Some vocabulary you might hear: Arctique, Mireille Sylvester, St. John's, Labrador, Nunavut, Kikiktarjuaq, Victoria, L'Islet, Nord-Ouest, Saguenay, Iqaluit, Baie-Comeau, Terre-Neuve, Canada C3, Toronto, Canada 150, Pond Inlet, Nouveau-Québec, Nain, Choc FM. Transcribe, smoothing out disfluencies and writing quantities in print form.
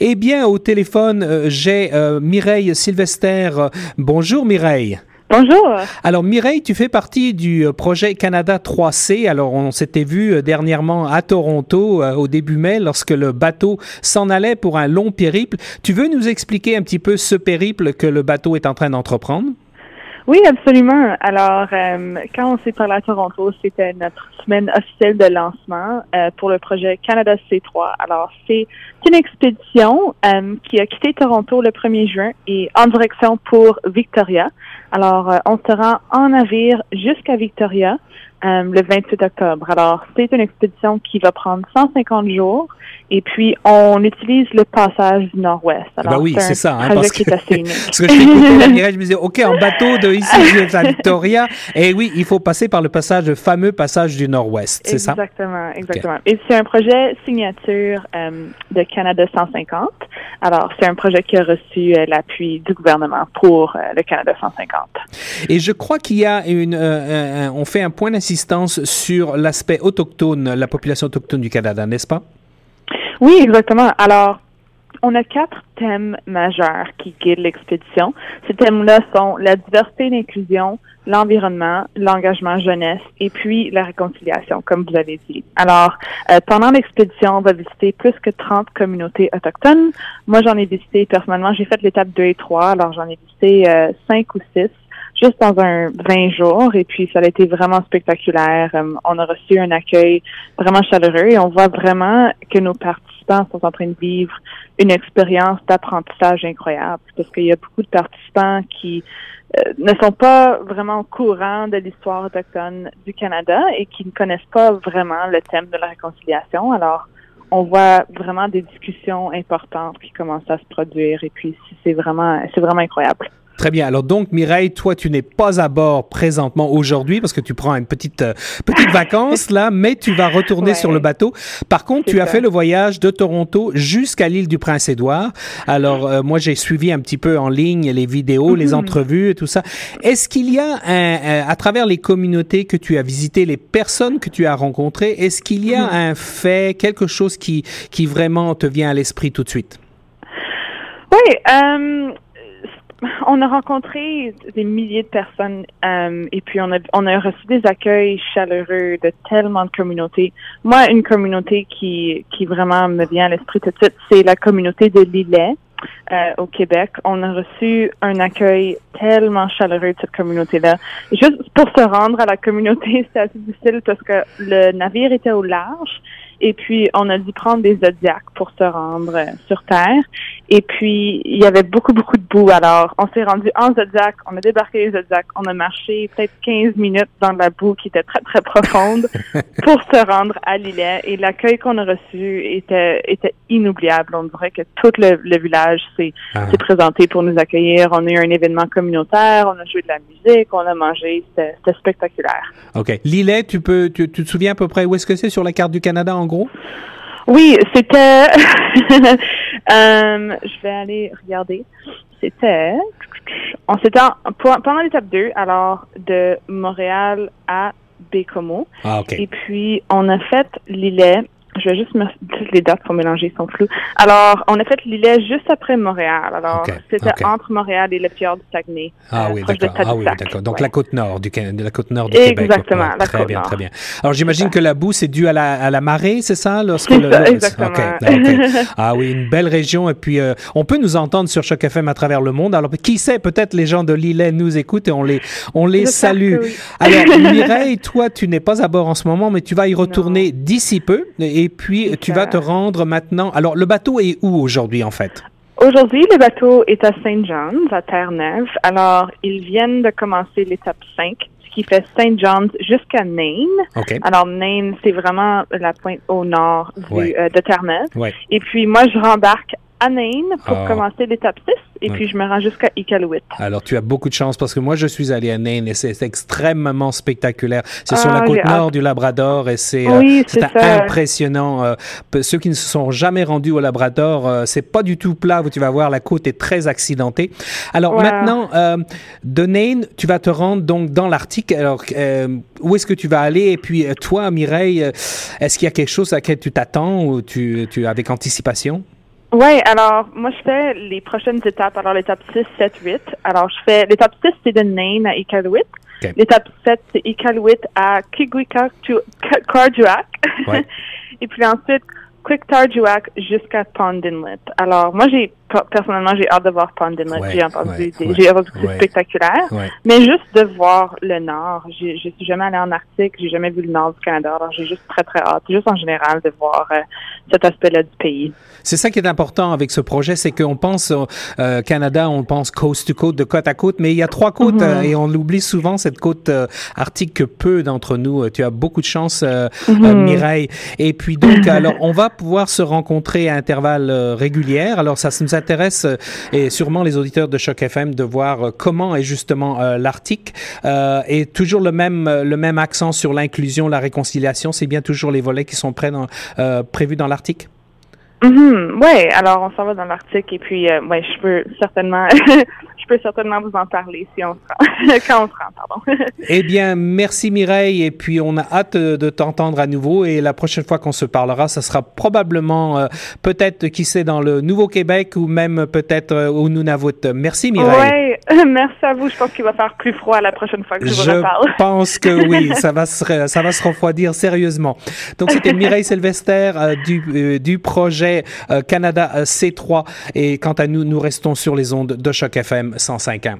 Eh bien, au téléphone, j'ai Mireille Sylvester. Bonjour Mireille. Bonjour. Alors Mireille, tu fais partie du projet Canada 3C. Alors on s'était vu dernièrement à Toronto au début mai lorsque le bateau s'en allait pour un long périple. Tu veux nous expliquer un petit peu ce périple que le bateau est en train d'entreprendre? Oui, absolument. Alors, quand on s'est parlé à Toronto, c'était notre semaine officielle de lancement pour le projet Canada C3. Alors, c'est une expédition qui a quitté Toronto le 1er juin et en direction pour Victoria. Alors, on se rend en navire jusqu'à Victoria le 28 octobre. Alors, c'est une expédition qui va prendre 150 jours et puis on utilise le passage du Nord-Ouest. Alors, ben oui, c'est ça, hein, parce que ce que je t'écoutais, je me disais, OK, en bateau de ici à Victoria, et oui, il faut passer par le fameux passage du Nord-Ouest, c'est ça? Exactement, exactement. Okay. Et c'est un projet signature de Canada 150. Alors, c'est un projet qui a reçu l'appui du gouvernement pour le Canada 150. Et je crois qu'il y a on fait un point d'assistance sur l'aspect autochtone, la population autochtone du Canada, n'est-ce pas? Oui, exactement. Alors, on a 4 thèmes majeurs qui guident l'expédition. Ces thèmes-là sont la diversité et l'inclusion, l'environnement, l'engagement jeunesse et puis la réconciliation, comme vous l'avez dit. Alors, pendant l'expédition, on va visiter plus que 30 communautés autochtones. Moi, j'en ai visité personnellement, j'ai fait l'étape 2 et 3, alors j'en ai visité 5 ou 6. Juste dans 20 jours, et puis ça a été vraiment spectaculaire. On a reçu un accueil vraiment chaleureux et on voit vraiment que nos participants sont en train de vivre une expérience d'apprentissage incroyable, parce qu'il y a beaucoup de participants qui ne sont pas vraiment au courant de l'histoire autochtone du Canada et qui ne connaissent pas vraiment le thème de la réconciliation. Alors, on voit vraiment des discussions importantes qui commencent à se produire et puis c'est vraiment incroyable. Très bien. Alors donc, Mireille, toi, tu n'es pas à bord présentement aujourd'hui parce que tu prends une petite vacances là, mais tu vas retourner sur le bateau. Par contre, tu as fait le voyage de Toronto jusqu'à l'île du Prince-Édouard. Alors, moi, j'ai suivi un petit peu en ligne les vidéos, les entrevues et tout ça. Est-ce qu'il y a, à travers les communautés que tu as visitées, les personnes que tu as rencontrées, est-ce qu'il y a un fait, quelque chose qui vraiment te vient à l'esprit tout de suite? Oui, on a rencontré des milliers de personnes et puis on a reçu des accueils chaleureux de tellement de communautés. Moi, une communauté qui vraiment me vient à l'esprit tout de suite, c'est la communauté de L'Islet au Québec. On a reçu un accueil tellement chaleureux de cette communauté-là. Juste pour se rendre à la communauté, c'était assez difficile parce que le navire était au large. Et puis, on a dû prendre des zodiacs pour se rendre sur Terre. Et puis, il y avait beaucoup de boue. Alors, on s'est rendu en zodiac, on a débarqué les zodiacs, on a marché peut-être 15 minutes dans la boue qui était très, très profonde pour se rendre à L'Islet. Et l'accueil qu'on a reçu était inoubliable. On dirait que tout le village s'est présenté pour nous accueillir. On a eu un événement communautaire, on a joué de la musique, on a mangé. C'était spectaculaire. OK. L'Islet, tu te souviens à peu près où est-ce que c'est sur la carte du Canada en gros? Oui, c'était... je vais aller regarder. C'était... On s'était pendant l'étape 2, alors de Montréal à Baie-Comeau. Ah, okay. Et puis, on a fait L'Islet. Je vais juste me... Les dates pour mélanger sont floues. Alors, on a fait L'Islet juste après Montréal. Alors, c'était entre Montréal et le fjord du Saguenay. Ah oui, d'accord. Donc, la côte nord du Québec. Exactement, la côte nord. Très bien. Alors, j'imagine que la boue, c'est dû à la marée, c'est ça? Exactement. Okay. Ah oui, une belle région. Et puis, on peut nous entendre sur Choc FM à travers le monde. Alors, qui sait, peut-être les gens de L'Islet nous écoutent et on les salue. Oui. Alors, Mireille, toi, tu n'es pas à bord en ce moment, mais tu vas y retourner d'ici peu. Et puis, tu vas te rendre maintenant... Alors, le bateau est où aujourd'hui, en fait? Aujourd'hui, le bateau est à St. John's, à Terre-Neuve. Alors, ils viennent de commencer l'étape 5, ce qui fait St. John's jusqu'à Nain. Okay. Alors, Nain, c'est vraiment la pointe au nord de Terre-Neuve. Ouais. Et puis, moi, je rembarque à Nain pour commencer l'étape 6 et puis je me rends jusqu'à Iqaluit. Alors, tu as beaucoup de chance parce que moi, je suis allé à Nain et c'est extrêmement spectaculaire. C'est sur la côte nord du Labrador et c'est impressionnant. Ceux qui ne se sont jamais rendus au Labrador, c'est pas du tout plat. Tu vas voir, la côte est très accidentée. Alors, maintenant, de Nain, tu vas te rendre donc dans l'Arctique. Alors, où est-ce que tu vas aller? Et puis, toi, Mireille, est-ce qu'il y a quelque chose à laquelle tu t'attends ou tu avec anticipation? Oui, alors, moi, je fais les prochaines étapes. Alors, l'étape 6, 7, 8. Alors, je fais... L'étape 6, c'est de Nain à Iqaluit. Okay. L'étape 7, c'est Iqaluit à Kikiktarjuaq. Ouais. Et puis ensuite, Kikiktarjuaq jusqu'à Pond Inlet. Alors, moi, personnellement, j'ai hâte de voir Pond Inlet. Ouais, j'ai entendu des spectaculaires. Ouais. Mais juste de voir le Nord. Je suis jamais allée en Arctique. J'ai jamais vu le Nord du Canada. Alors, j'ai juste très, très hâte, juste en général, de voir cet aspect-là du pays. C'est ça qui est important avec ce projet, c'est qu'on pense Canada, on pense coast-to-côte, de côte à côte, mais il y a trois côtes et on oublie souvent cette côte arctique que peu d'entre nous. Tu as beaucoup de chance, Mireille. Et puis donc, alors, on va pouvoir se rencontrer à intervalles réguliers. Alors, ça nous intéresse, et sûrement les auditeurs de Choc FM, de voir comment est justement l'Arctique. Et toujours le même accent sur l'inclusion, la réconciliation, c'est bien toujours les volets qui sont prévus dans l'Arctique? Oui, alors on s'en va dans l'Arctique et puis je peux certainement vous en parler si on quand on se rend, pardon. Eh bien, merci Mireille, et puis on a hâte de t'entendre à nouveau, et la prochaine fois qu'on se parlera, ça sera probablement peut-être, qui sait, dans le Nouveau-Québec ou même peut-être au Nunavut. Merci Mireille. Oui, merci à vous. Je pense qu'il va faire plus froid la prochaine fois que je vous reparle. Je pense que oui, ça va se refroidir sérieusement. Donc c'était Mireille Sylvester du projet Canada C3, et quant à nous, nous restons sur les ondes de Choc FM 105.1.